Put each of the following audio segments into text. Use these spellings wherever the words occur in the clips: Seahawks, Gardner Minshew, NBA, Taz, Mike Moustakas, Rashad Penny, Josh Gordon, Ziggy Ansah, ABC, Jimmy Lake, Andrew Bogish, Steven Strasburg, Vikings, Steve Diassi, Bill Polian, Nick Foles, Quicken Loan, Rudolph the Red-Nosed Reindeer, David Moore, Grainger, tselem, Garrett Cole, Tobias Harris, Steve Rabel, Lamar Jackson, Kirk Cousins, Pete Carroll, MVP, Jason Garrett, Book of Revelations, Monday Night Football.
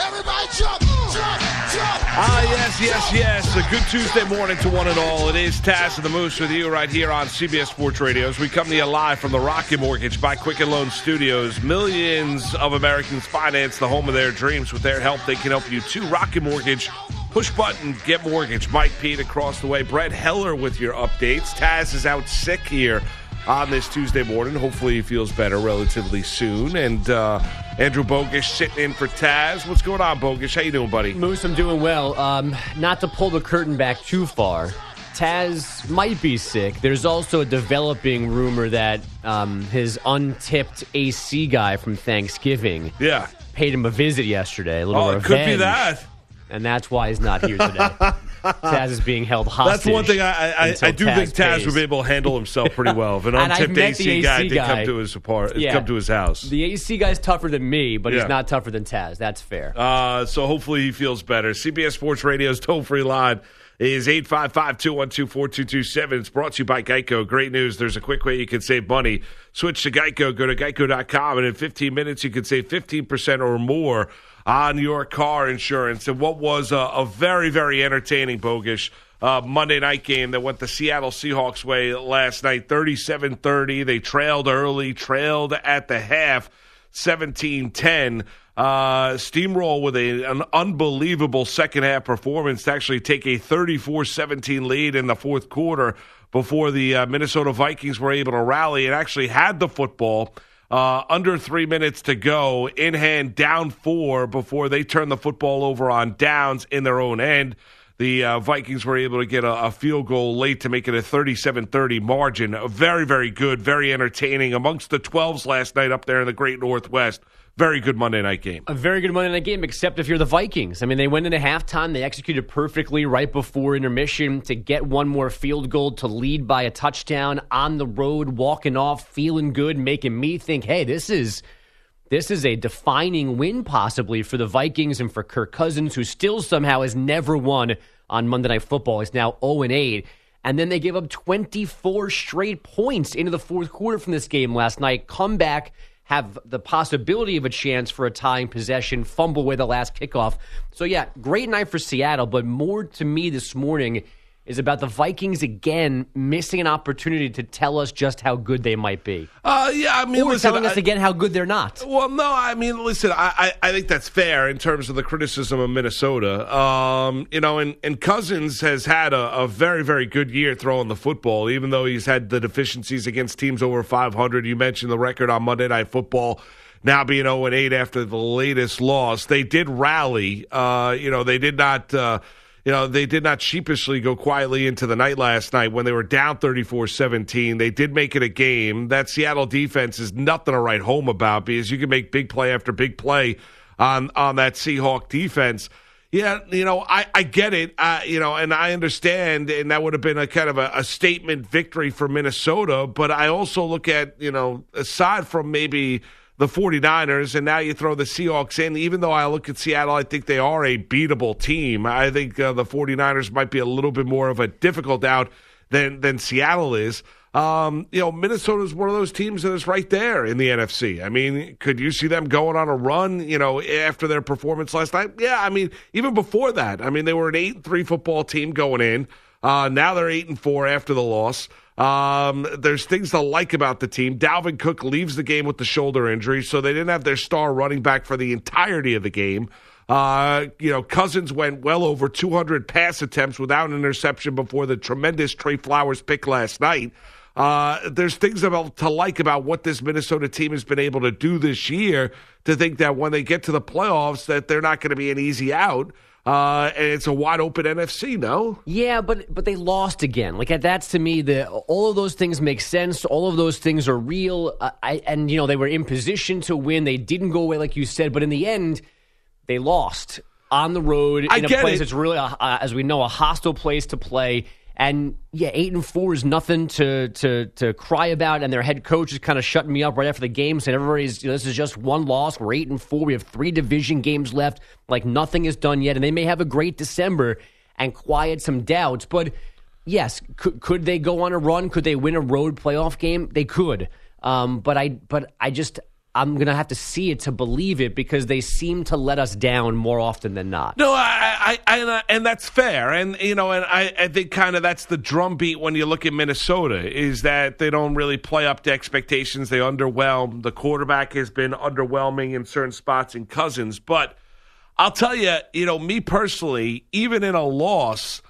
Everybody jump! Jump! Yes. A good Tuesday morning to one and all. It is Taz and the Moose with you right here on CBS Sports Radio as we come to you live from the Rocket Mortgage by Quicken Loan Studios. Millions of Americans finance the home of their dreams. With their help, they can help you too. Rocket Mortgage, push button, get mortgage. Mike Pete across the way. Brett Heller with your updates. Taz is out sick here on this Tuesday morning. Hopefully he feels better relatively soon. And Andrew Bogish sitting in for Taz. What's going on, Bogish? How you doing, buddy? Moose, I'm doing well. Not to pull the curtain back too far, Taz might be sick. There's also a developing rumor that his untipped AC guy from Thanksgiving paid him a visit yesterday. A little revenge. It could be that. And that's why he's not here today. Taz is being held hostage. That's one thing I do think Taz would be able to handle himself pretty well. If an untipped AC guy did come to his apartment, come to his house. The AC guy's tougher than me, but he's not tougher than Taz. That's fair. So hopefully he feels better. CBS Sports Radio's toll-free line is 855-212-4227. It's brought to you by Geico. Great news. There's a quick way you can save money. Switch to Geico. Go to geico.com, and in 15 minutes you can save 15% or more on your car insurance. And what was a very, very entertaining, Bogish, Monday night game that went the Seattle Seahawks way last night, 37-30. They trailed early, trailed at the half, 17-10. Steamroll with an unbelievable second-half performance to actually take a 34-17 lead in the fourth quarter before the Minnesota Vikings were able to rally and actually had the football. Under 3 minutes to go, in hand, down 4 before they turn the football over on downs in their own end. The Vikings were able to get a field goal late to make it a 37-30 margin. Very, very good, very entertaining. Amongst the 12s last night up there in the Great Northwest, very good Monday night game. A very good Monday night game, except if you're the Vikings. I mean, they went into halftime. They executed perfectly right before intermission to get one more field goal to lead by a touchdown on the road, walking off, feeling good, making me think, hey, this is a defining win possibly for the Vikings and for Kirk Cousins, who still somehow has never won on Monday Night Football. He's now 0-8. And then they gave up 24 straight points into the fourth quarter from this game last night. Comeback, have the possibility of a chance for a tying possession, fumble away the last kickoff. So, yeah, great night for Seattle, but more to me this morning is about the Vikings again missing an opportunity to tell us just how good they might be. Telling us again how good they're not. Well, no, I mean, listen, I think that's fair in terms of the criticism of Minnesota. And Cousins has had a very, very good year throwing the football, even though he's had the deficiencies against teams over 500. You mentioned the record on Monday Night Football now being 0-8 after the latest loss. They did rally. They did not sheepishly go quietly into the night last night when they were down 34-17. They did make it a game. That Seattle defense is nothing to write home about because you can make big play after big play on that Seahawk defense. Yeah, I get it, and I understand, and that would have been a kind of a statement victory for Minnesota, but I also look at, aside from maybe the 49ers, and now you throw the Seahawks in. Even though I look at Seattle, I think they are a beatable team. I think the 49ers might be a little bit more of a difficult out than Seattle is. Minnesota's one of those teams that is right there in the NFC. I mean, could you see them going on a run, after their performance last night? Yeah, I mean, even before that. I mean, they were an 8-3 football team going in. Now they're 8-4 after the loss. There's things to like about the team. Dalvin Cook leaves the game with the shoulder injury, so they didn't have their star running back for the entirety of the game. Cousins went well over 200 pass attempts without an interception before the tremendous Trey Flowers pick last night. There's things to like about what this Minnesota team has been able to do this year, to think that when they get to the playoffs that they're not going to be an easy out. And it's a wide-open NFC, no? Yeah, but they lost again. Like, that's, to me, all of those things make sense. All of those things are real. They were in position to win. They didn't go away, like you said. But in the end, they lost. on the road in a place that's really, as we know, a hostile place to play. And yeah, 8-4 is nothing to cry about. And their head coach is kind of shutting me up right after the game, saying everybody's, this is just one loss. We're 8-4. We have 3 division games left. Like nothing is done yet. And they may have a great December and quiet some doubts. But yes, could they go on a run? Could they win a road playoff game? They could. I'm going to have to see it to believe it, because they seem to let us down more often than not. No, and that's fair. And, you know, and I think kind of that's the drumbeat when you look at Minnesota, is that they don't really play up to expectations. They underwhelm. The quarterback has been underwhelming in certain spots in Cousins. But I'll tell you, you know, me personally, even in a loss,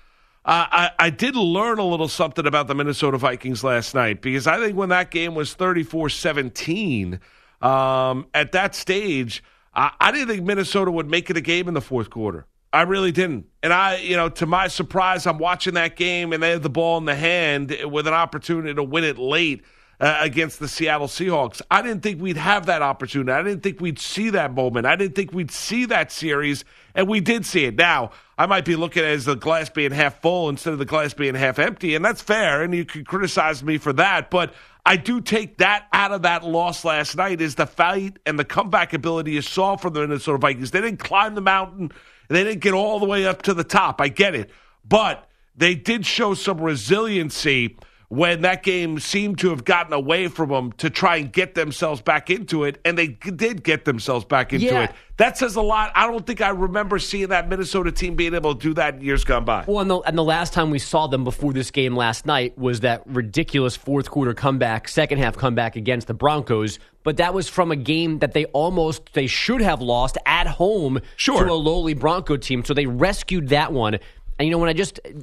I did learn a little something about the Minnesota Vikings last night, because I think when that game was 34-17, at that stage, I didn't think Minnesota would make it a game in the fourth quarter. I really didn't. And to my surprise, I'm watching that game, and they had the ball in the hand with an opportunity to win it late against the Seattle Seahawks. I didn't think we'd have that opportunity. I didn't think we'd see that moment. I didn't think we'd see that series, and we did see it. Now, I might be looking at it as the glass being half full instead of the glass being half empty, and that's fair, and you can criticize me for that, but I do take that out of that loss last night, is the fight and the comeback ability you saw from the Minnesota Vikings. They didn't climb the mountain. They didn't get all the way up to the top. I get it. But they did show some resiliency when that game seemed to have gotten away from them, to try and get themselves back into it, and they did get themselves back into it. That says a lot. I don't think I remember seeing that Minnesota team being able to do that in years gone by. Well, and the last time we saw them before this game last night was that ridiculous fourth-quarter comeback, second-half comeback against the Broncos, but that was from a game that they should have lost at home to a lowly Bronco team, so they rescued that one. And, you know, when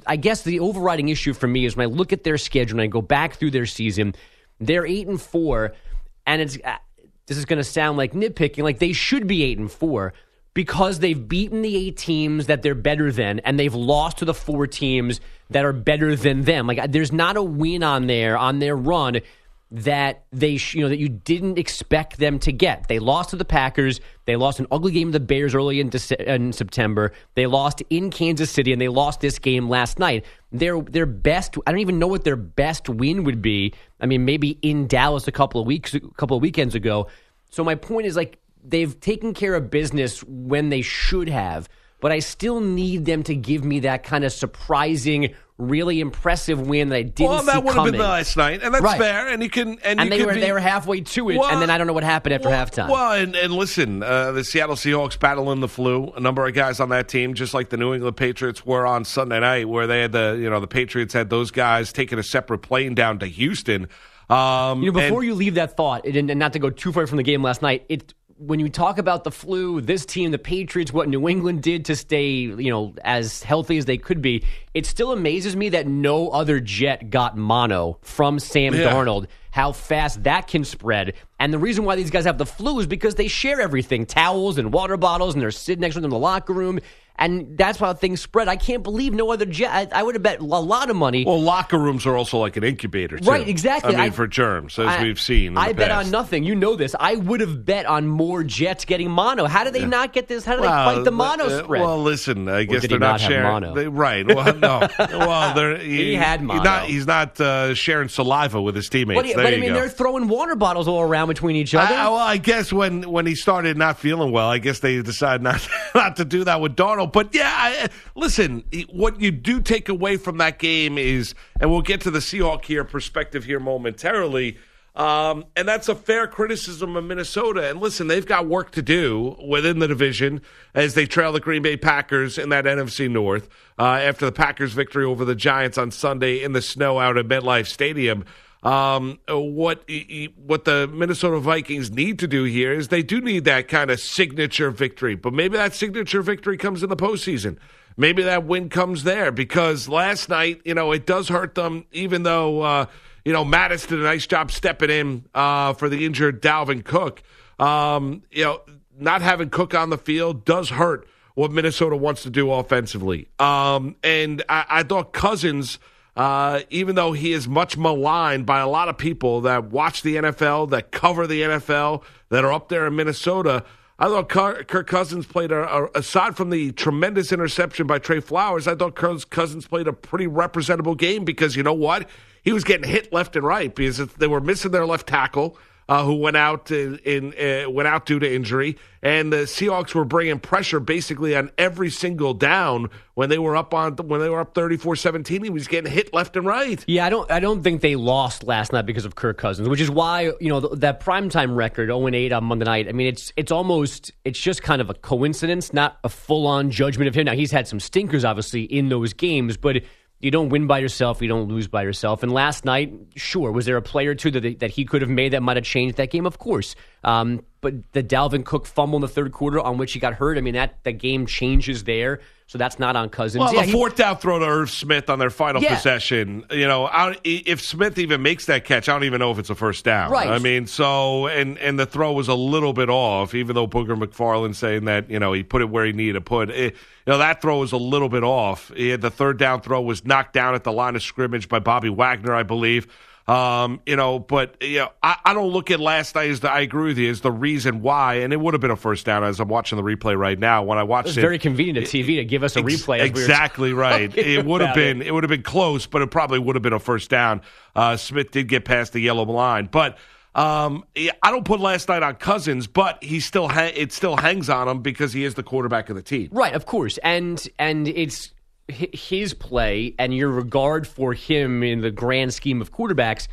I guess the overriding issue for me is when I look at their schedule and I go back through their season, they're 8-4, and it's this is going to sound like nitpicking, like they should be 8-4 because they've beaten the 8 teams that they're better than, and they've lost to the 4 teams that are better than them. Like, there's not a win on their run that they that you didn't expect them to get. They lost to the Packers. They lost an ugly game to the Bears early in September. They lost in Kansas City, and they lost this game last night. Their best, I don't even know what their best win would be. I mean, maybe in Dallas a couple of weekends ago. So my point is, like, they've taken care of business when they should have, but I still need them to give me that kind of surprising, really impressive win that I didn't see coming. Well, that would have been last night, and that's fair. And you can, they were halfway to it, and then I don't know what happened after halftime. Well, and listen, the Seattle Seahawks battling the flu. A number of guys on that team, just like the New England Patriots were on Sunday night, where they had the Patriots had those guys taking a separate plane down to Houston. Before you leave that thought, and not to go too far from the game last night, when you talk about the flu, this team, the Patriots, what New England did to stay, as healthy as they could be, it still amazes me that no other Jet got mono from Sam Darnold, how fast that can spread. And the reason why these guys have the flu is because they share everything, towels and water bottles, and they're sitting next to them in the locker room. And that's how things spread. I can't believe no other Jet. I would have bet a lot of money. Well, locker rooms are also like an incubator, too. Right, exactly. I mean, for germs, as we've seen in the past. I bet on nothing. You know this. I would have bet on more Jets getting mono. How do they not get this? How do they fight the mono spread? Well, listen, I guess they're not sharing. Mono? Right. Well, no. He had mono. He's not sharing saliva with his teammates. They're throwing water bottles all around between each other. I guess when he started not feeling well, I guess they decided not to do that with Darnold. But, listen, what you do take away from that game is, and we'll get to the Seahawk perspective here momentarily, and that's a fair criticism of Minnesota. And, listen, they've got work to do within the division as they trail the Green Bay Packers in that NFC North after the Packers' victory over the Giants on Sunday in the snow out at MetLife Stadium. What the Minnesota Vikings need to do here is they do need that kind of signature victory, but maybe that signature victory comes in the postseason. Maybe that win comes there, because last night, it does hurt them, even though, Mattis did a nice job stepping in for the injured Dalvin Cook. Not having Cook on the field does hurt what Minnesota wants to do offensively. And I thought Cousins, even though he is much maligned by a lot of people that watch the NFL, that cover the NFL, that are up there in Minnesota, I thought Kirk Cousins played, aside from the tremendous interception by Trey Flowers, I thought Kirk Cousins played a pretty representable game because, you know what? He was getting hit left and right because they were missing their left tackle, who went out went out due to injury, and the Seahawks were bringing pressure basically on every single down when they were up 34-17. He was getting hit left and right. Yeah, I don't think they lost last night because of Kirk Cousins, which is why, you know, that primetime record 0-8 on Monday night. I mean, it's just kind of a coincidence, not a full on judgment of him. Now, he's had some stinkers obviously in those games, but you don't win by yourself. You don't lose by yourself. And last night, sure, was there a play or two that he could have made that might have changed that game? Of course. But the Dalvin Cook fumble in the third quarter on which he got hurt, I mean, the game changes there. So that's not on Cousins. Well, the fourth down throw to Irv Smith on their final possession. You know, if Smith even makes that catch, I don't even know if it's a first down. Right. I mean, so and the throw was a little bit off, even though Booger McFarland saying that, you know, he put it where he needed to put it. You know, that throw was a little bit off. The third down throw was knocked down at the line of scrimmage by Bobby Wagner, I believe. You know, but you know, I don't look at last night as I agree with you, as the reason why, and it would have been a first down as I'm watching the replay right now. When I watched it, it's very convenient to TV to give us a replay. Exactly right. It would have been close, but it probably would have been a first down. Smith did get past the yellow line, but I don't put last night on Cousins, but he still it still hangs on him because he is the quarterback of the team. Right, of course, and it's his play and your regard for him in the grand scheme of quarterbacks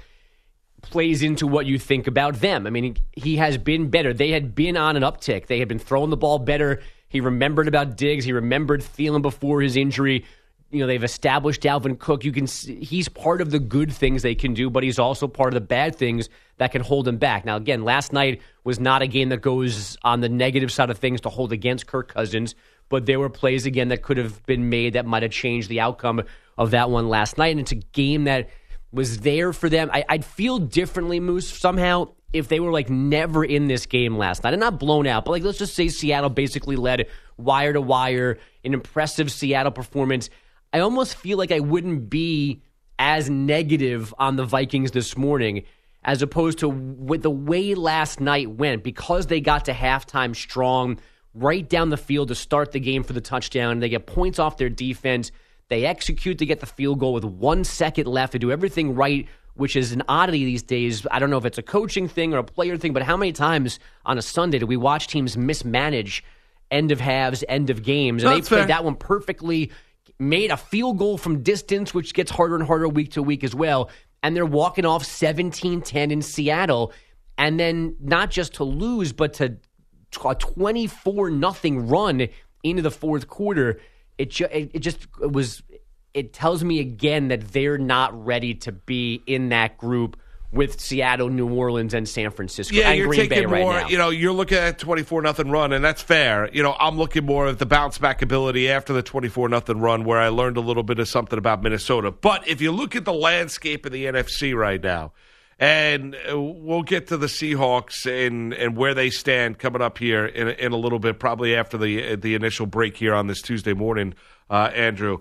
plays into what you think about them. I mean, he has been better. They had been on an uptick. They had been throwing the ball better. He remembered about Diggs. He remembered Thielen before his injury. You know, they've established Dalvin Cook. You can see he's part of the good things they can do, but he's also part of the bad things that can hold him back. Now, again, last night was not a game that goes on the negative side of things to hold against Kirk Cousins, but there were plays, again, that could have been made that might have changed the outcome of that one last night. And it's a game that was there for them. I'd feel differently, Moose, somehow, if they were, like, never in this game last night. And not blown out, but, like, let's just say Seattle basically led wire to wire, an impressive Seattle performance. I almost feel like I wouldn't be as negative on the Vikings this morning as opposed to with the way last night went, because they got to halftime strong, right down the field to start the game for the touchdown. They get points off their defense. They execute to get the field goal with 1 second left. They do everything right, which is an oddity these days. I don't know if it's a coaching thing or a player thing, but how many times on a Sunday do we watch teams mismanage end of halves, end of games? And that's they played fair. That one perfectly, made a field goal from distance, which gets harder and harder week to week as well. And they're walking off 17-10 in Seattle. And then not just to lose, but to a 24-0 run into the fourth quarter. It tells me again that they're not ready to be in that group with Seattle, New Orleans, and San Francisco. Yeah, and you're Green taking Bay more. Right now. You know, you're looking at 24-0 run, and that's fair. You know, I'm looking more at the bounce back ability after the 24-0 run, where I learned a little bit of something about Minnesota. But if you look at the landscape of the NFC right now. And we'll get to the Seahawks and where they stand coming up here in a little bit, probably after the initial break here on this Tuesday morning, Andrew.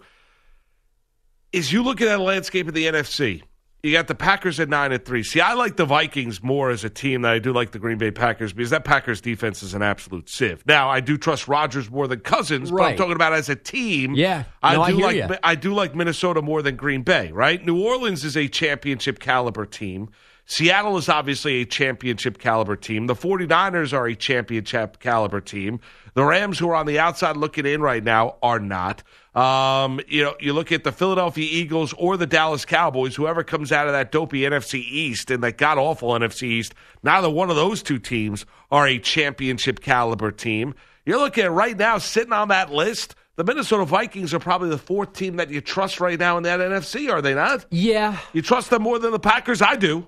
As you look at that landscape of the NFC, you got the Packers at 9-3. See, I like the Vikings more as a team than I do like the Green Bay Packers, because that Packers defense is an absolute sieve. Now, I do trust Rodgers more than Cousins, right, but I'm talking about as a team. Yeah, I do like Minnesota more than Green Bay, right? New Orleans is a championship caliber team. Seattle is obviously a championship caliber team. The 49ers are a championship caliber team. The Rams, who are on the outside looking in right now, are not. You know, you look at the Philadelphia Eagles or the Dallas Cowboys, whoever comes out of that dopey NFC East and that god-awful NFC East, neither one of those two teams are a championship-caliber team. You're looking at right now, sitting on that list, the Minnesota Vikings are probably the fourth team that you trust right now in that NFC, are they not? Yeah. You trust them more than the Packers? I do.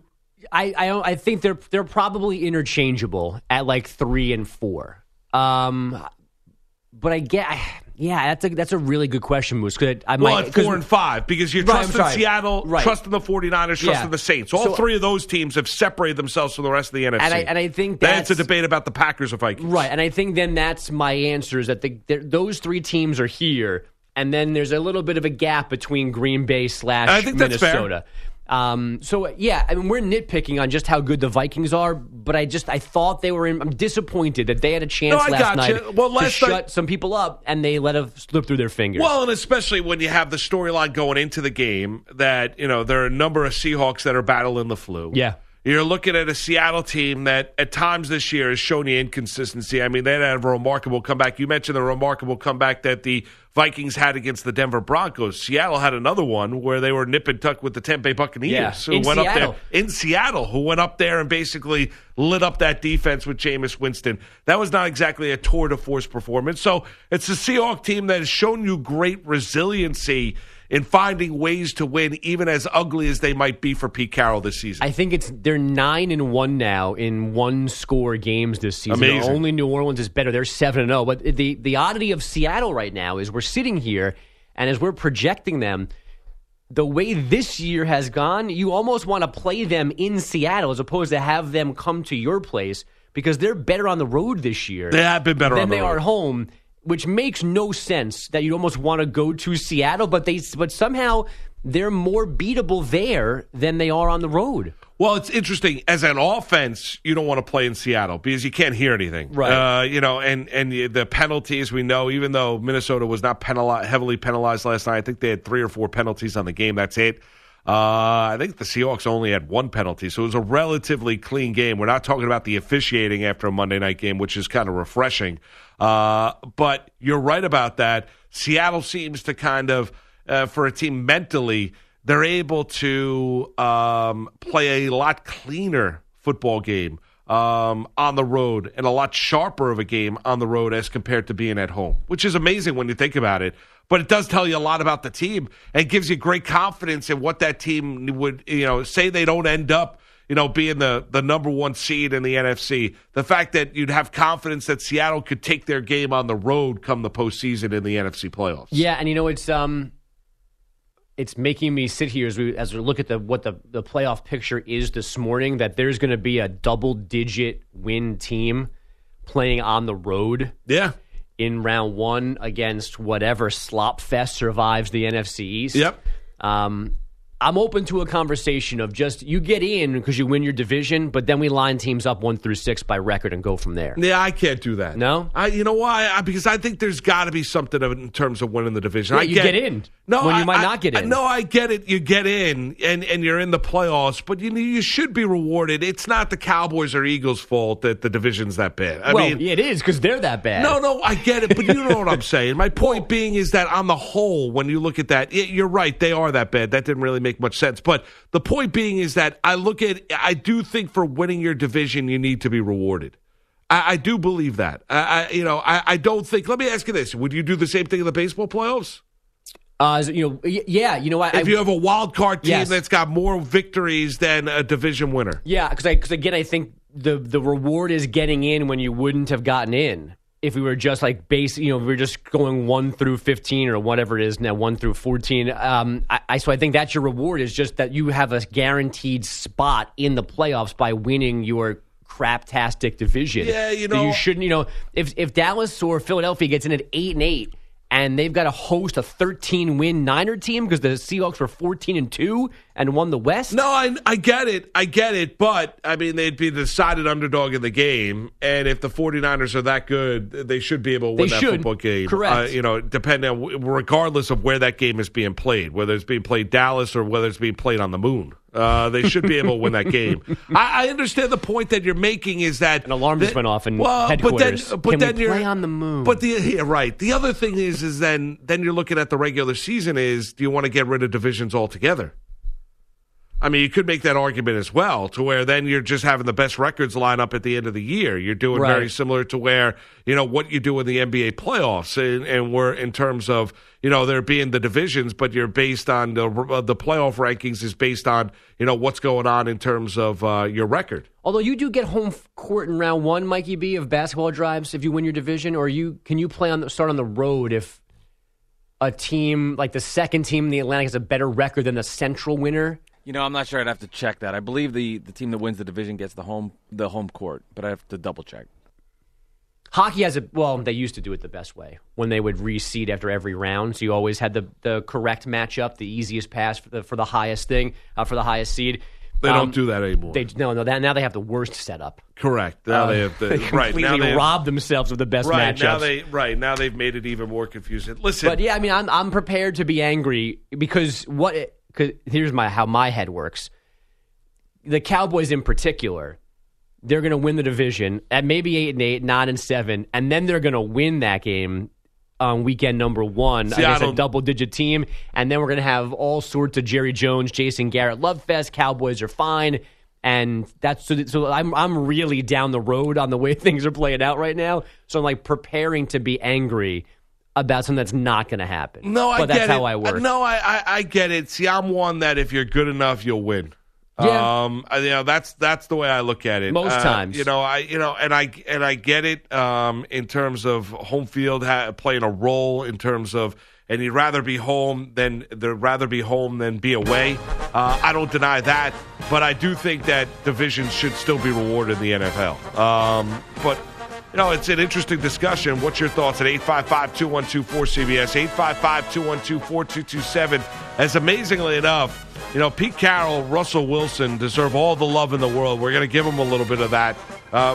I think they're probably interchangeable at like 3 and 4. But I get... Yeah, that's a really good question, Moose. At 4 and 5, because you're trusting Seattle, right, trusting the 49ers, trusting the Saints. All three of those teams have separated themselves from the rest of the NFC. And I think that's a debate about the Packers or Vikings. Right, and I think then that's my answer, is that those three teams are here, and then there's a little bit of a gap between Green Bay / Minnesota. That's fair. So, yeah, I mean, we're nitpicking on just how good the Vikings are, but I thought they were in. I'm disappointed that they had a chance last night to shut some people up, and they let it slip through their fingers. Well, and especially when you have the storyline going into the game that, you know, there are a number of Seahawks that are battling the flu. Yeah. You're looking at a Seattle team that at times this year has shown you inconsistency. I mean, they had a remarkable comeback. You mentioned the remarkable comeback that the Vikings had against the Denver Broncos. Seattle had another one where they were nip and tuck with the Tampa Bay Buccaneers, who went up there and basically lit up that defense with Jameis Winston. That was not exactly a tour de force performance. So it's a Seahawks team that has shown you great resiliency in finding ways to win, even as ugly as they might be for Pete Carroll this season. I think they're 9-1 now in one-score games this season. Amazing. Only New Orleans is better. They're 7-0. But the oddity of Seattle right now is we're sitting here, and as we're projecting them, the way this year has gone, you almost want to play them in Seattle as opposed to have them come to your place because they're better on the road this year. They have been better on the road than they are at home, which makes no sense that you almost want to go to Seattle, but somehow they're more beatable there than they are on the road. Well, it's interesting. As an offense, you don't want to play in Seattle because you can't hear anything. Right. And the penalties, we know, even though Minnesota was not heavily penalized last night, I think they had 3 or 4 penalties on the game. That's it. I think the Seahawks only had 1 penalty, so it was a relatively clean game. We're not talking about the officiating after a Monday night game, which is kind of refreshing. But you're right about that. Seattle seems to kind of, for a team mentally, they're able to play a lot cleaner football game on the road and a lot sharper of a game on the road as compared to being at home, which is amazing when you think about it. But it does tell you a lot about the team and gives you great confidence in what that team would, say they don't end up, being the number 1 seed in the NFC. The fact that you'd have confidence that Seattle could take their game on the road come the postseason in the NFC playoffs. Yeah, and it's making me sit here as we look at what the playoff picture is this morning, that there's going to be a double-digit win team playing on the road. Yeah. In round 1 against whatever slop fest survives the NFC East. Yep. I'm open to a conversation of just you get in because you win your division, but then we line teams up 1 through 6 by record and go from there. Yeah, I can't do that. No? You know why? Because I think there's got to be something in terms of winning the division. Yeah, you get in. No, when you might not get in. No, I get it. You get in and you're in the playoffs, but you should be rewarded. It's not the Cowboys or Eagles' fault that the division's that bad. I mean, it is because they're that bad. No, I get it, but you know what I'm saying. My point being is that on the whole, when you look at that, you're right. They are that bad. That didn't really make much sense. But the point being is that I do think for winning your division, you need to be rewarded. I do believe that. I don't think. Let me ask you this: would you do the same thing in the baseball playoffs? If you have a wild card team that's got more victories than a division winner, yeah, because again, I think the reward is getting in when you wouldn't have gotten in if we were just like we were just going 1 through 15 or whatever it is now, 1 through 14. So I think that's your reward is just that you have a guaranteed spot in the playoffs by winning your craptastic division. Yeah, you shouldn't. If Dallas or Philadelphia gets in at 8-8. And they've got to host a 13-win Niner team because the Seahawks were 14-2 and won the West. No, I get it. But, I mean, they'd be the decided underdog in the game. And if the 49ers are that good, they should be able to win football game. Correct. Depending on, regardless of where that game is being played, whether it's being played Dallas or whether it's being played on the moon. They should be able to win that game. I understand the point that you're making is that an alarm just went off in headquarters. But then you're play on the moon. But right. The other thing is then you're looking at the regular season. Is do you want to get rid of divisions altogether? I mean, you could make that argument as well, to where then you're just having the best records line up at the end of the year. You're doing very similar to where, what you do in the NBA playoffs, and we're in terms of, there being the divisions, but you're based on the playoff rankings is based on, what's going on in terms of your record. Although you do get home court in round 1, Mikey B, of basketball drives if you win your division, or can you play start on the road if a team, like the second team in the Atlantic, has a better record than the Central winner? I'm not sure. I'd have to check that. I believe the team that wins the division gets the home court, but I have to double check. Hockey has they used to do it the best way when they would reseed after every round. So you always had the correct matchup, the easiest pass for the highest thing, for the highest seed. They don't do that anymore. Now they have the worst setup. Correct. Now they have robbed themselves of the best matchups. Now they've made it even more confusing. Listen, but yeah, I mean, I'm prepared to be angry because here's how my head works. The Cowboys in particular, they're going to win the division at maybe 8-8, 9-7, and then they're going to win that game on weekend number one against a double-digit team, and then we're going to have all sorts of Jerry Jones, Jason Garrett love fest. Cowboys are fine, and so I'm really down the road on the way things are playing out right now. So I'm like preparing to be angry about something that's not going to happen. No, I get it. But that's how I work. No, I get it. See, I'm one that if you're good enough, you'll win. Yeah. That's the way I look at it. Most times, I get it. In terms of home field playing a role in terms of, and you'd rather be home than be away. I don't deny that, but I do think that divisions should still be rewarded in the NFL. But it's an interesting discussion. What's your thoughts at 855-2124-CBS, 855-212-4227? As amazingly enough, Pete Carroll, Russell Wilson deserve all the love in the world. We're going to give them a little bit of that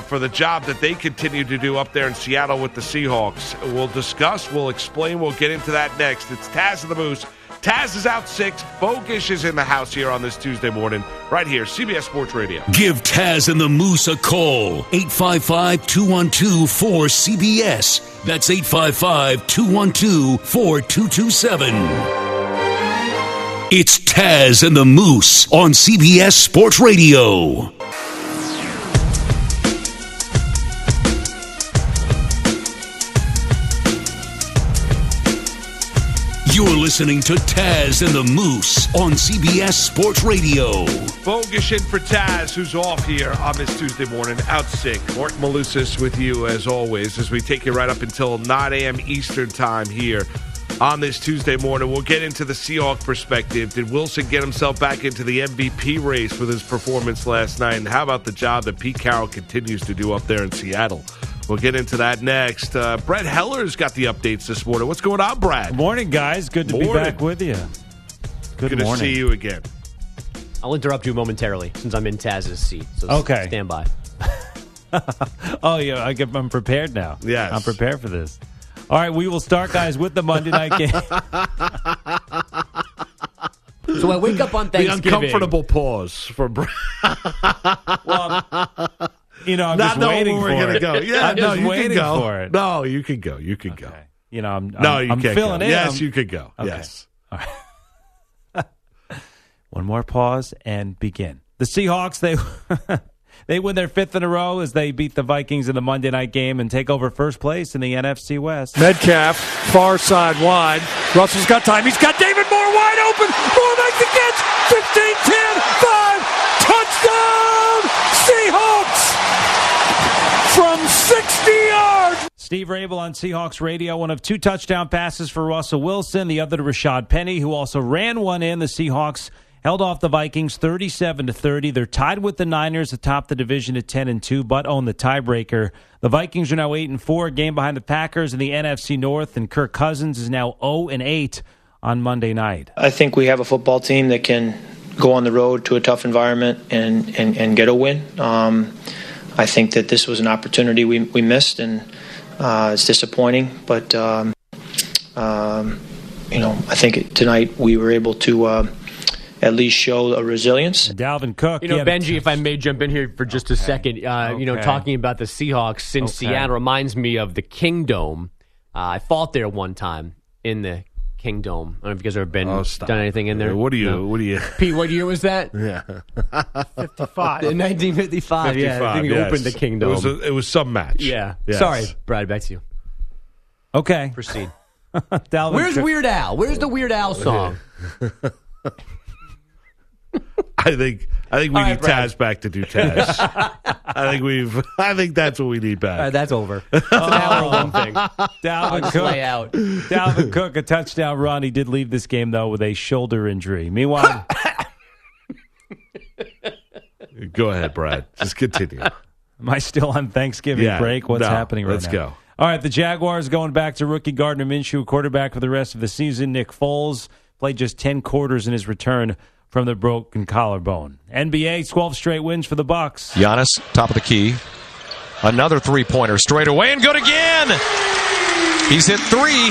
for the job that they continue to do up there in Seattle with the Seahawks. We'll discuss, we'll explain, we'll get into that next. It's Taz and the Moose. Taz is out 6. Bogish is in the house here on this Tuesday morning, right here, CBS Sports Radio. Give Taz and the Moose a call, 855-212-4CBS. That's 855-212-4227. It's Taz and the Moose on CBS Sports Radio. You're listening to Taz and the Moose on CBS Sports Radio. Bogish in for Taz, who's off here on this Tuesday morning, out sick. Mark Malusis with you, as always, as we take you right up until 9 a.m. Eastern time here on this Tuesday morning. We'll get into the Seahawks perspective. Did Wilson get himself back into the MVP race with his performance last night? And how about the job that Pete Carroll continues to do up there in Seattle? We'll get into that next. Brad Heller's got the updates this morning. What's going on, Brad? Good morning, guys. Good to be back with you. Good to see you again. I'll interrupt you momentarily since I'm in Taz's seat. So okay. Stand by. Oh, yeah. I'm prepared now. Yes. I'm prepared for this. All right, we will start, guys, with the Monday night game. So I wake up on Thanksgiving. The uncomfortable pause for Brad. Well, I'm just waiting for it. I'm just waiting for it. No, you can go. You can go. I'm filling go. In. Yes, you could go. Okay. Yes. All right. One more pause and begin. The Seahawks, They win their 5th in a row as they beat the Vikings in the Monday night game and take over first place in the NFC West. Metcalf, far side wide. Russell's got time. He's got David Moore wide open. Moore makes the catch. 15-10, 5. Touchdown, Seahawks from 60 yards. Steve Rabel on Seahawks Radio. One of two touchdown passes for Russell Wilson, the other to Rashad Penny, who also ran one in. The Seahawks held off the Vikings 37-30. They're tied with the Niners atop the division at 10-2, but own the tiebreaker. The Vikings are now 8-4, a game behind the Packers in the NFC North, and Kirk Cousins is now 0-8 on Monday night. I think we have a football team that can go on the road to a tough environment and get a win. I think that this was an opportunity we missed, and it's disappointing, but I think tonight we were able to at least show a resilience. Dalvin Cook. Benji, if I may jump in here for just a second, talking about the Seahawks in Seattle reminds me of the Kingdome. I fought there one time in the Kingdome. I don't know if you guys have done anything in there. What do you? Pete, what year was that? Yeah. 55. In 1955, I think we opened the Kingdome. It was some match. Yeah. Yes. Sorry, Brad, back to you. Okay. Proceed. Where's Weird Al? Where's the Weird Al song? I think we need Brad. Taz back to do Taz. I think that's what we need back. All right, that's over. It's an hour long thing. Dalvin Cook, a touchdown run. He did leave this game though with a shoulder injury. Meanwhile, go ahead, Brad. Just continue. Am I still on Thanksgiving break? What's happening right now? Let's go. All right, the Jaguars going back to rookie Gardner Minshew, quarterback for the rest of the season. Nick Foles played just 10 quarters in his return from the broken collarbone. NBA, 12 straight wins for the Bucks. Giannis, top of the key. Another three-pointer straight away and good again. He's hit three.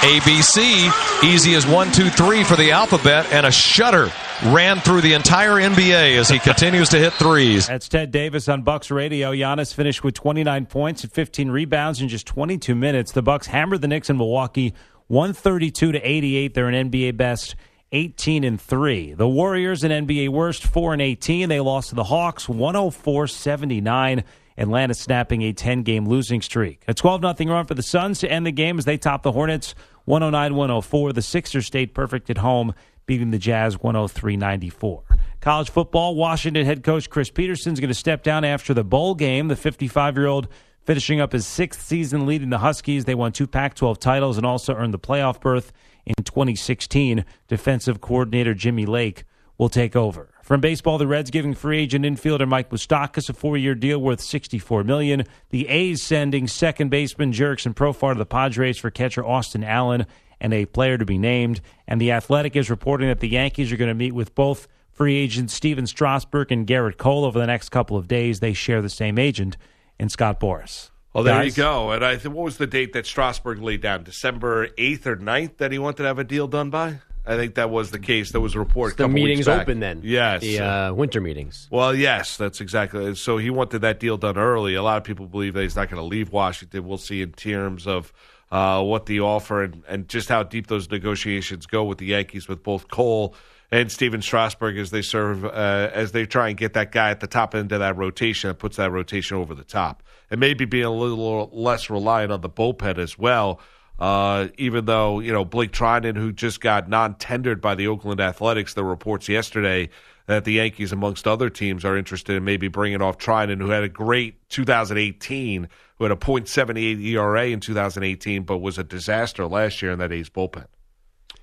ABC, easy as 1, 2, 3 for the alphabet, and a shudder ran through the entire NBA as he continues to hit threes. That's Ted Davis on Bucks Radio. Giannis finished with 29 points and 15 rebounds in just 22 minutes. The Bucks hammered the Knicks in Milwaukee 132-88. They're an NBA best 18-3. The Warriors, an NBA worst 4-18. They lost to the Hawks 104-79. Atlanta snapping a 10-game losing streak. A 12-0 run for the Suns to end the game as they top the Hornets 109-104. The Sixers stayed perfect at home, beating the Jazz 103-94. College football, Washington head coach Chris Peterson is going to step down after the bowl game. The 55-year-old finishing up his sixth season leading the Huskies. They won 2 Pac-12 titles and also earned the playoff berth in 2016. Defensive coordinator Jimmy Lake will take over. From baseball, the Reds giving free agent infielder Mike Moustakas a 4-year deal worth $64 million. The A's sending second baseman Jerickson Profar to the Padres for catcher Austin Allen and a player to be named. And The Athletic is reporting that the Yankees are going to meet with both free agents Steven Strasburg and Garrett Cole over the next couple of days. They share the same agent in Scott Boras. Well, there you go. And what was the date that Strasburg laid down? December 8th or 9th that he wanted to have a deal done by? I think that was the case. There was a report a couple weeks back. The meetings open then. Yes. The winter meetings. Well, yes, that's exactly it. So he wanted that deal done early. A lot of people believe that he's not going to leave Washington. We'll see in terms of what the offer and just how deep those negotiations go with the Yankees with both Cole and Steven Strasburg as they serve, as they try and get that guy at the top end of that rotation that puts that rotation over the top. And maybe being a little less reliant on the bullpen as well. Even though, you know, Blake Trinan, who just got non-tendered by the Oakland Athletics, there were reports yesterday that the Yankees, amongst other teams, are interested in maybe bringing off Trinan, who had a great 2018, who had a .78 ERA in 2018, but was a disaster last year in that A's bullpen.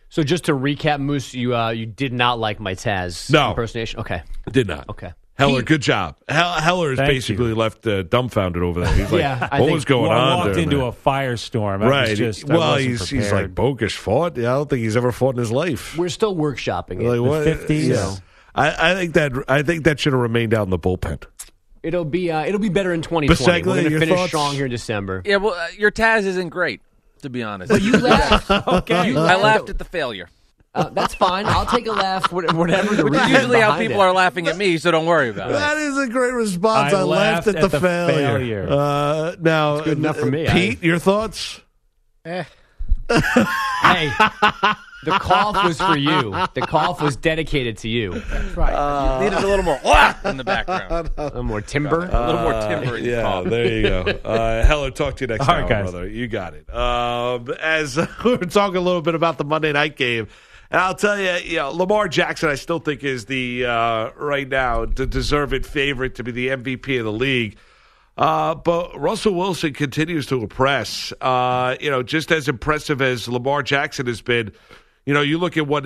So just to recap, Moose, you did not like my Taz impersonation? Okay. Did not. Okay. Heller, good job. Heller is basically left dumbfounded over that. He's like, what was going on? Walked into a firestorm. Right. He's like, Bogusch fought. I don't think he's ever fought in his life. We're still workshopping it. Like, the 50s. Yeah. I think that should have remained out in the bullpen. It'll be better in 2020. Besides, we're going to finish strong here in December. Yeah. Well, your Taz isn't great, to be honest. Well, you laughed. Okay. I laughed at the failure. That's fine. I'll take a laugh, whatever the reason behind it. Which is usually how people are laughing at me, so don't worry about it. That is a great response. I laughed at the failure. Now, it's good enough for me. Pete, your thoughts? Hey, the cough was for you. The cough was dedicated to you. That's right. You needed a little more in the background. A little more timber. A little more timber in the cough. There you go. Heller, talk to you next time, brother. You got it. As we were talking a little bit about the Monday night game, and I'll tell you, Lamar Jackson, I still think is the, right now, the deserved favorite to be the MVP of the league. But Russell Wilson continues to impress. Just as impressive as Lamar Jackson has been, you look at what,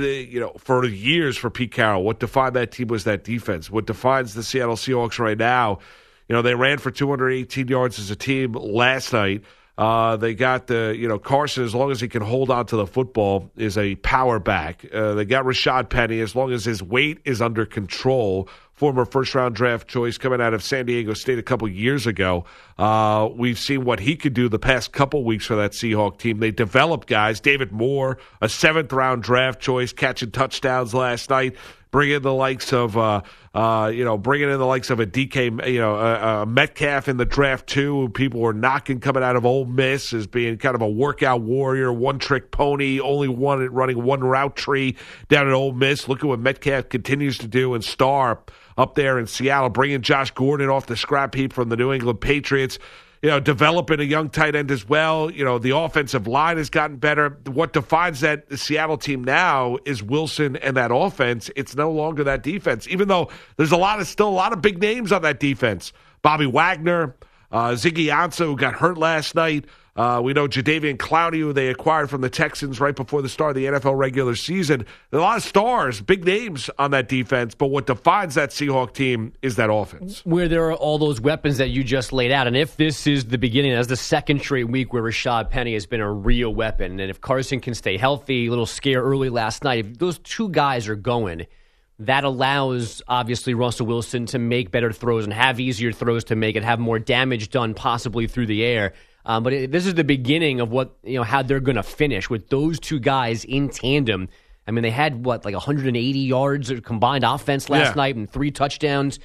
for years for Pete Carroll, what defined that team was that defense. What defines the Seattle Seahawks right now, they ran for 218 yards as a team last night. They got Carson, as long as he can hold on to the football, is a power back. They got Rashad Penny, as long as his weight is under control, former first-round draft choice coming out of San Diego State a couple years ago. We've seen what he could do the past couple weeks for that Seahawk team. They developed guys. David Moore, a seventh-round draft choice, catching touchdowns last night. Bringing in the likes of a DK, Metcalf in the draft too, who people were knocking coming out of Ole Miss as being kind of a workout warrior, one-trick pony, running one route tree down at Ole Miss. Look at what Metcalf continues to do and star up there in Seattle. Bringing Josh Gordon off the scrap heap from the New England Patriots. Developing a young tight end as well. The offensive line has gotten better. What defines that Seattle team now is Wilson and that offense. It's no longer that defense, even though there's still a lot of big names on that defense. Bobby Wagner, Ziggy Ansah got hurt last night. We know Jadeveon Clowney, who they acquired from the Texans right before the start of the NFL regular season. There are a lot of stars, big names on that defense, but what defines that Seahawk team is that offense. Where there are all those weapons that you just laid out, and if this is the beginning, that's the second straight week where Rashad Penny has been a real weapon, and if Carson can stay healthy, a little scare early last night, if those two guys are going, that allows, obviously, Russell Wilson to make better throws and have easier throws to make and have more damage done possibly through the air. But this is the beginning of what, how they're going to finish with those two guys in tandem. I mean, they had, 180 yards of combined offense last night and 3 touchdowns.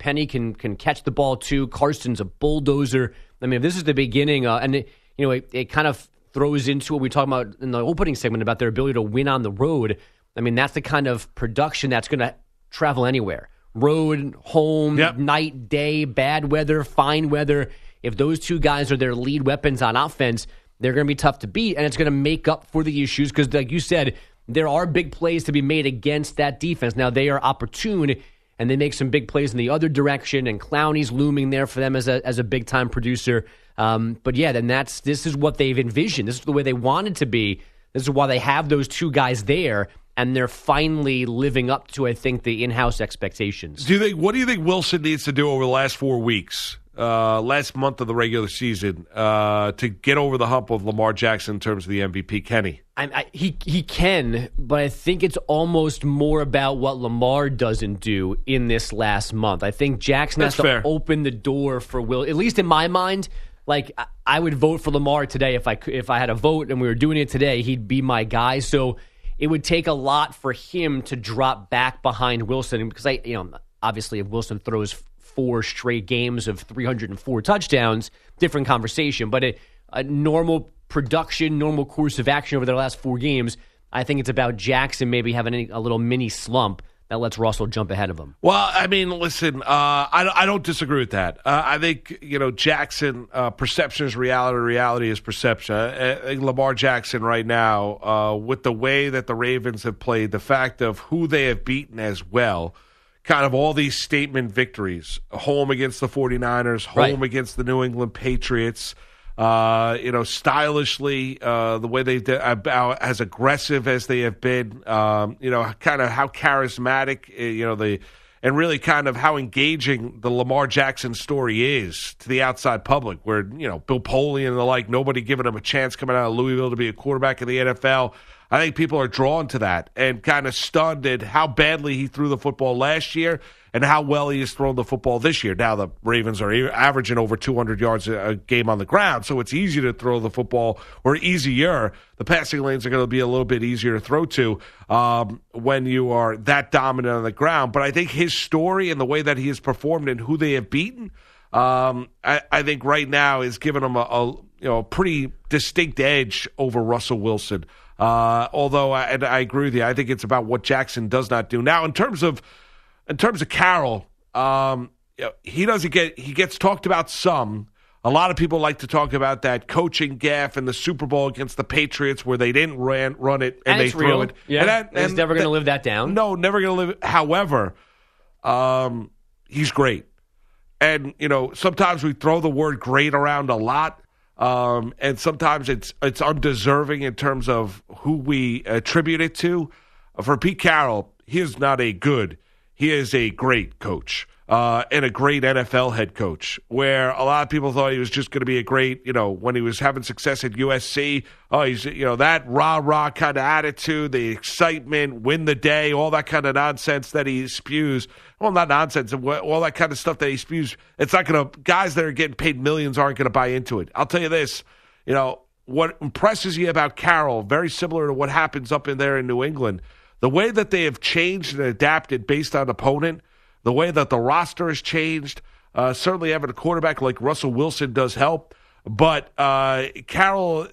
Penny can catch the ball, too. Carson's a bulldozer. I mean, this is the beginning. It kind of throws into what we talked about in the opening segment about their ability to win on the road. I mean, that's the kind of production that's going to travel anywhere. Road, home, night, day, bad weather, fine weather. If those two guys are their lead weapons on offense, they're going to be tough to beat, and it's going to make up for the issues because, like you said, there are big plays to be made against that defense. Now, they are opportune, and they make some big plays in the other direction, and Clowney's looming there for them as a big-time producer. This is what they've envisioned. This is the way they wanted to be. This is why they have those two guys there, and they're finally living up to, I think, the in-house expectations. What do you think Wilson needs to do over the last 4 weeks? Last month of the regular season to get over the hump of Lamar Jackson in terms of the MVP, Kenny? He can, but I think it's almost more about what Lamar doesn't do in this last month. I think Jackson has to open the door for Will. At least in my mind, I would vote for Lamar today if I had a vote and we were doing it today, he'd be my guy. So it would take a lot for him to drop back behind Wilson because obviously if Wilson throws 4 straight games of 304 touchdowns, different conversation. But a normal production, normal course of action over their last 4 games, I think it's about Jackson maybe having a little mini slump that lets Russell jump ahead of him. Well, I mean, listen, I don't disagree with that. I think, Jackson, perception is reality. Reality is perception. Lamar Jackson right now, with the way that the Ravens have played, the fact of who they have beaten as well, kind of all these statement victories, home against the 49ers, home against the New England Patriots, stylishly, the way they've done, about as aggressive as they have been, kind of how charismatic, and really kind of how engaging the Lamar Jackson story is to the outside public, where, Bill Polian and the like, nobody giving him a chance coming out of Louisville to be a quarterback in the NFL. I think people are drawn to that and kind of stunned at how badly he threw the football last year and how well he has thrown the football this year. Now the Ravens are averaging over 200 yards a game on the ground, so it's easy to throw the football, or easier. The passing lanes are going to be a little bit easier to throw to when you are that dominant on the ground. But I think his story and the way that he has performed and who they have beaten, I think right now is giving him a pretty distinct edge over Russell Wilson. Although I agree with you, I think it's about what Jackson does not do. Now, in terms of Carroll, he gets talked about some. A lot of people like to talk about that coaching gaffe in the Super Bowl against the Patriots, where they didn't run it and they threw it. Yeah, he's never going to live that down. No, never going to live. However, he's great, and sometimes we throw the word "great" around a lot. And sometimes it's undeserving in terms of who we attribute it to. For Pete Carroll, he is not a good. He is a great coach and a great NFL head coach, where a lot of people thought he was just going to be a great, when he was having success at USC, that rah-rah kind of attitude, the excitement, win the day, all that kind of nonsense that he spews. Well, not nonsense, all that kind of stuff that he spews. It's not going to – guys that are getting paid millions aren't going to buy into it. I'll tell you this, what impresses you about Carroll, very similar to what happens up in there in New England, the way that they have changed and adapted based on opponent, the way that the roster has changed, certainly having a quarterback like Russell Wilson does help. But Carroll,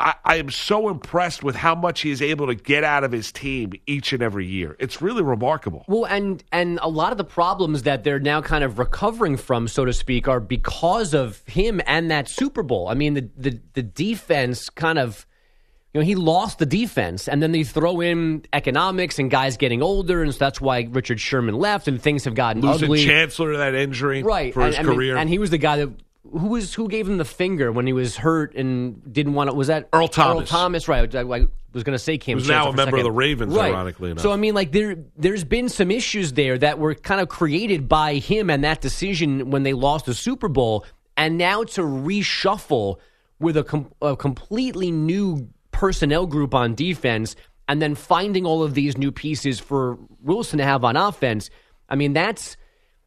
I am so impressed with how much he is able to get out of his team each and every year. It's really remarkable. Well, and a lot of the problems that they're now kind of recovering from, so to speak, are because of him and that Super Bowl. I mean, the defense kind of You know, he lost the defense, and then they throw in economics and guys getting older, and so that's why Richard Sherman left, and things have gotten ugly. Losing Chancellor to that injury for his career. And he was the guy that who gave him the finger when he was hurt and didn't want to. Was that Earl Thomas? Earl Thomas, right? I was going to say Cam. Who's now a member of the Ravens, ironically enough. So I mean, like there's been some issues there that were kind of created by him and that decision when they lost the Super Bowl, and now to reshuffle with a completely new personnel group on defense, and then finding all of these new pieces for Wilson to have on offense. I mean, that's,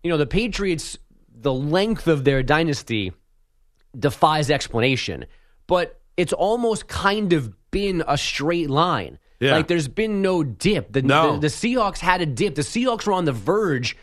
you know, the Patriots, the length of their dynasty defies explanation, but it's almost kind of been a straight line. Yeah. Like there's been no dip. The Seahawks had a dip. The Seahawks were on the verge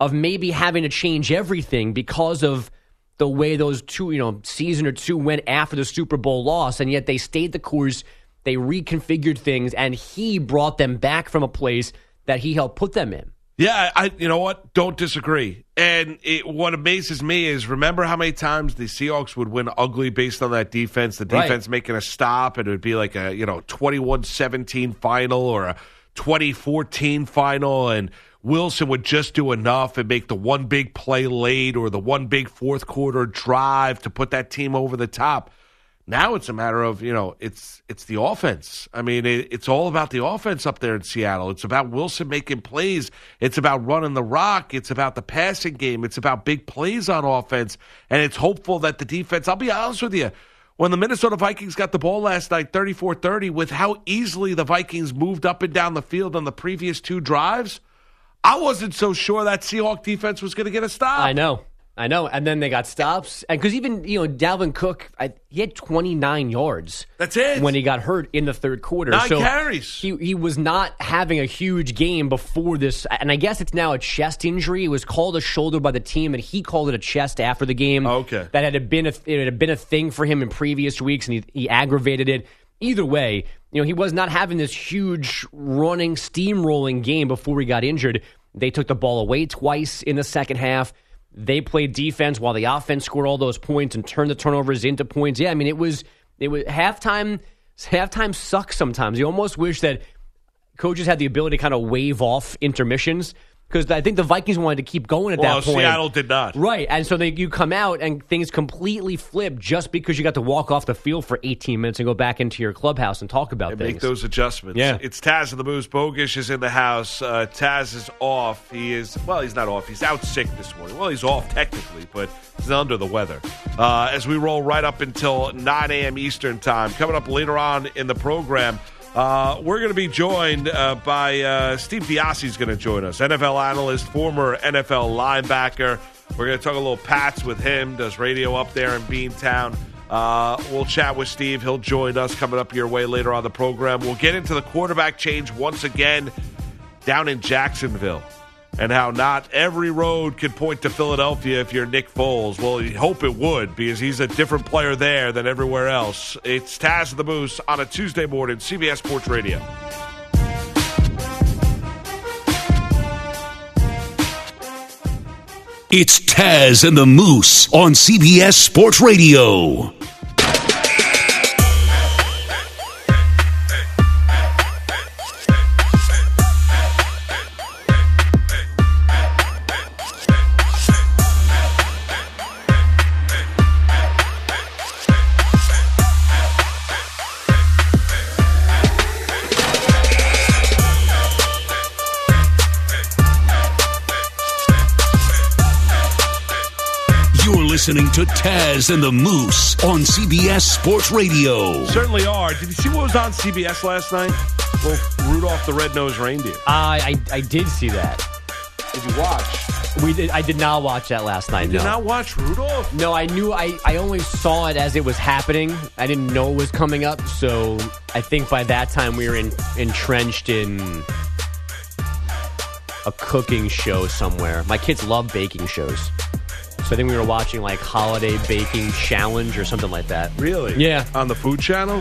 of maybe having to change everything because of the way those two, you know, season or two went after the Super Bowl loss, and yet they stayed the course, they reconfigured things, and he brought them back from a place that he helped put them in. Yeah, you know what? Don't disagree. And what amazes me is, remember how many times the Seahawks would win ugly based on that defense, the defense making a stop, and it would be like a, you know, 21-17 final or a 20-14 final, and Wilson would just do enough and make the one big play late or the one big fourth quarter drive to put that team over the top. Now it's a matter of, you know, it's the offense. I mean, it's all about the offense up there in Seattle. It's about Wilson making plays. It's about running the rock. It's about the passing game. It's about big plays on offense. And it's hopeful that the defense, I'll be honest with you, when the Minnesota Vikings got the ball last night, 34-30, with how easily the Vikings moved up and down the field on the previous two drives, I wasn't so sure that Seahawks defense was going to get a stop. I know. And then they got stops. And because even, you know, Dalvin Cook, he had 29 yards. That's it. When he got hurt in the third quarter. 9 carries. He was not having a huge game before this. And I guess it's now a chest injury. It was called a shoulder by the team, and he called it a chest after the game. Oh, okay. That had been a thing for him in previous weeks, and he aggravated it. Either way, you know, he was not having this huge running, steamrolling game before he got injured. They took the ball away twice in the second half. They played defense while the offense scored all those points and turned the turnovers into points. Yeah, I mean, it was halftime. Halftime sucks sometimes. You almost wish that coaches had the ability to kind of wave off intermissions, because I think the Vikings wanted to keep going at that point. Seattle did not. Right, and so you come out and things completely flip just because you got to walk off the field for 18 minutes and go back into your clubhouse and talk about things. Make those adjustments. Yeah. It's Taz of the Moose. Bogish is in the house. Taz is off. He's not off. He's out sick this morning. Well, he's off technically, but he's under the weather. As we roll right up until 9 a.m. Eastern time. Coming up later on in the program, we're going to be joined by Steve Diassi is going to join us, NFL analyst, former NFL linebacker. We're going to talk a little Pats with him, does radio up there in Beantown. We'll chat with Steve. He'll join us coming up your way later on the program. We'll get into the quarterback change once again down in Jacksonville and how not every road could point to Philadelphia if you're Nick Foles. Well, you hope it would, because he's a different player there than everywhere else. It's Taz and the Moose on a Tuesday morning, CBS Sports Radio. It's Taz and the Moose on CBS Sports Radio. Listening to Taz and the Moose on CBS Sports Radio. Certainly are. Did you see what was on CBS last night? Well, Rudolph the Red-Nosed Reindeer. I did see that. Did you watch? I did not watch that last night. You did not watch Rudolph? No, I knew. I only saw it as it was happening. I didn't know it was coming up. So I think by that time we were entrenched in a cooking show somewhere. My kids love baking shows. So I think we were watching like Holiday Baking Challenge or something like that. Really? Yeah. On the Food Channel?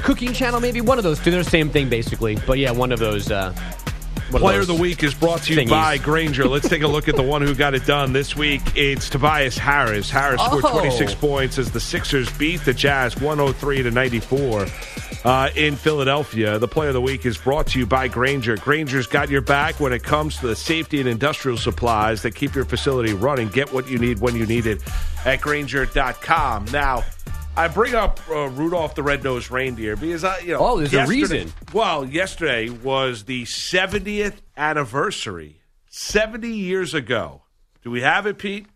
Cooking Channel, maybe. One of those. They're the same thing, basically. But yeah, one of those. Player of the Week is brought to you by Grainger. Let's take a look at the one who got it done this week. It's Tobias Harris. Harris scored 26 points as the Sixers beat the Jazz 103-94. in Philadelphia. The Play of the Week is brought to you by Grainger. Grainger's got your back when it comes to the safety and industrial supplies that keep your facility running. Get what you need when you need it at Grainger.com. Now, I bring up Rudolph the Red-Nosed Reindeer because, there's a reason. Well, yesterday was the 70th anniversary, 70 years ago. Do we have it, Pete?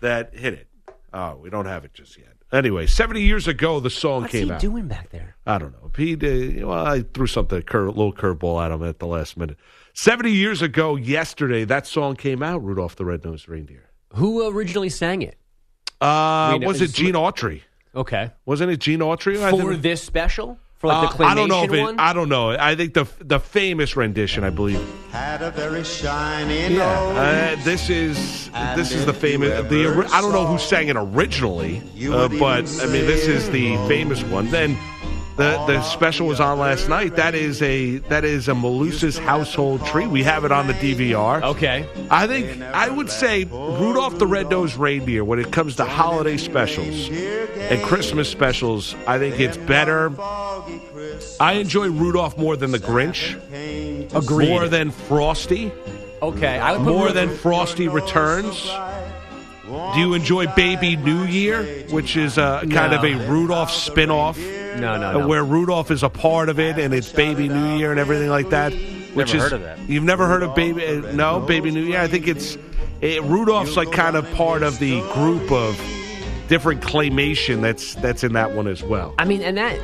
That hit it. Oh, we don't have it just yet. Anyway, 70 years ago, the song came out. What's he doing back there? I don't know. Pete, I threw a little curveball at him at the last minute. 70 years ago, yesterday, that song came out, Rudolph the Red-Nosed Reindeer. Who originally sang it? Was it Gene Autry? Okay. Wasn't it Gene Autry? For this special? For the claymation one? I don't know. I think the famous rendition, I believe. Had a very shiny nose. This is the famous. I don't know who sang it originally, but I mean this is the famous one. Then the special was on last night. That is a Malusa's Household Tree. We have it on the DVR. Okay. I think I would say Rudolph the Red-Nosed Reindeer, when it comes to holiday specials and Christmas specials, I think it's better. I enjoy Rudolph more than the Grinch. Agreed. More than Frosty. Okay. I would put more than Frosty Returns. Do you enjoy Baby New Year, which is kind of a Rudolph spinoff? No. Where Rudolph is a part of it, and it's Baby New Year and everything like that. Which never heard of that. You've never heard of Baby? No, Baby New Year. I think Rudolph's like kind of part of the group of different claymation that's in that one as well. I mean, and that.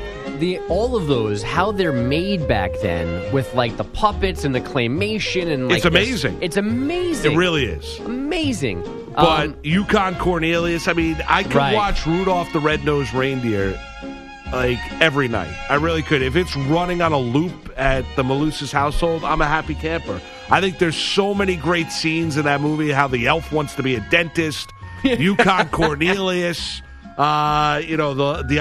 All of those, how they're made back then with, like, the puppets and the claymation. And like, it's amazing. It's amazing. It really is. Amazing. But Yukon Cornelius, I mean, I could watch Rudolph the Red-Nosed Reindeer, like, every night. I really could. If it's running on a loop at the Malusa's household, I'm a happy camper. I think there's so many great scenes in that movie, how the elf wants to be a dentist, Yukon Cornelius. The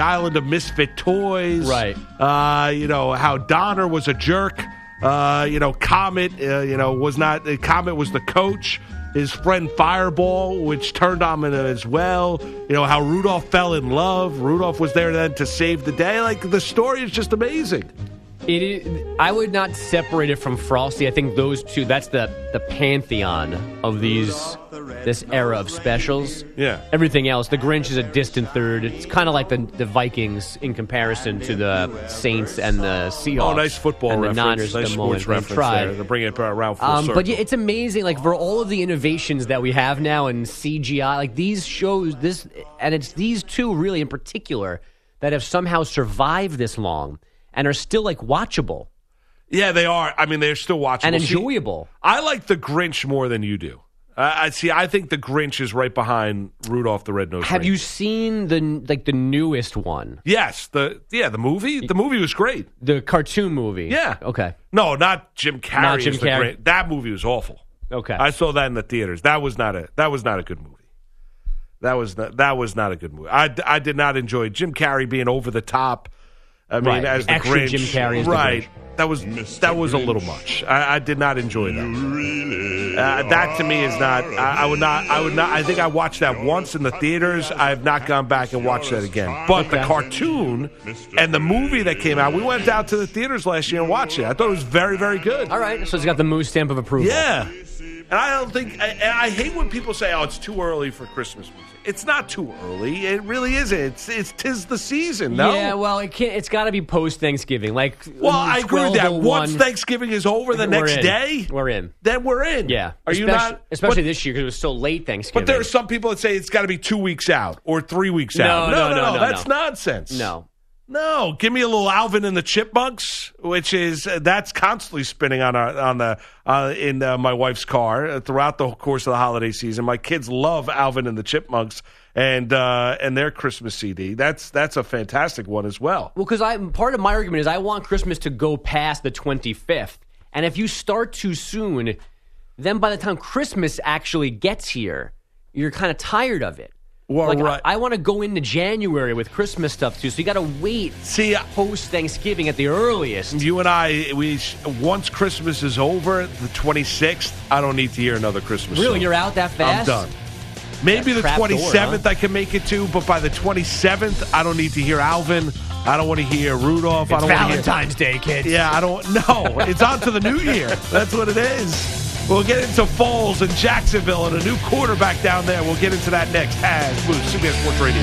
Island of Misfit Toys. Right. How Donner was a jerk. Comet, was not. Comet was the coach. His friend Fireball, which turned on him as well. How Rudolph fell in love. Rudolph was there then to save the day. Like, the story is just amazing. It is, I would not separate it from Frosty. I think those two, that's the pantheon of this era of specials. Yeah. Everything else, the Grinch is a distant third. It's kind of like the Vikings in comparison to the Saints and the Seahawks. Oh, nice football and reference. The Niners, nice sports reference there. They're bringing it around full circle. But yeah, it's amazing, like, for all of the innovations that we have now in CGI, like these shows, and it's these two really in particular that have somehow survived this long. And are still, like, watchable. Yeah, they are. I mean, they're still watchable. And enjoyable. See, I like the Grinch more than you do. I think the Grinch is right behind Rudolph the Red-Nosed Reindeer. Have you seen the newest one? Yes. The movie? The movie was great. The cartoon movie? Yeah. Okay. No, not Jim Carrey. Not Jim Carrey. That movie was awful. Okay. I saw that in the theaters. That was not a good movie. That was not a good movie. I did not enjoy Jim Carrey being over the top. I mean, as the Grinch, Jim Carrey Grinch. That was a little much. I did not enjoy that. That to me is not. I would not. I think I watched that once in the theaters. I have not gone back and watched that again. But the cartoon and the movie that came out, we went out to the theaters last year and watched it. I thought it was very, very good. All right, so it's got the Moose stamp of approval. Yeah, and I don't think. I hate when people say, "Oh, it's too early for Christmas music." It's not too early. It really isn't. It's 'tis the season, no? Yeah, well, it's got to be post-Thanksgiving. Well, I agree with that. Once Thanksgiving is over the next day. We're in. Then we're in. Yeah. Are you not? Especially this year because it was so late Thanksgiving. But there are some people that say it's got to be 2 weeks out or 3 weeks out. No. That's nonsense. No. Give me a little Alvin and the Chipmunks, which is that's constantly spinning in my wife's car throughout the course of the holiday season. My kids love Alvin and the Chipmunks and their Christmas CD. That's a fantastic one as well. Well, because part of my argument is I want Christmas to go past the 25th, and if you start too soon, then by the time Christmas actually gets here, you're kind of tired of it. Well, right. I want to go into January with Christmas stuff, too, so you got to wait post-Thanksgiving at the earliest. You and I, once Christmas is over, the 26th, I don't need to hear another Christmas song. Really? You're out that fast? I'm done. Maybe the 27th I can make it to, but by the 27th, I don't need to hear Alvin. I don't want to hear Rudolph. It's Valentine's Day, kids. Yeah, I don't. No, it's on to the new year. That's what it is. We'll get into Foles and Jacksonville and a new quarterback down there. We'll get into that next. Taz, Moose, CBS Sports Radio.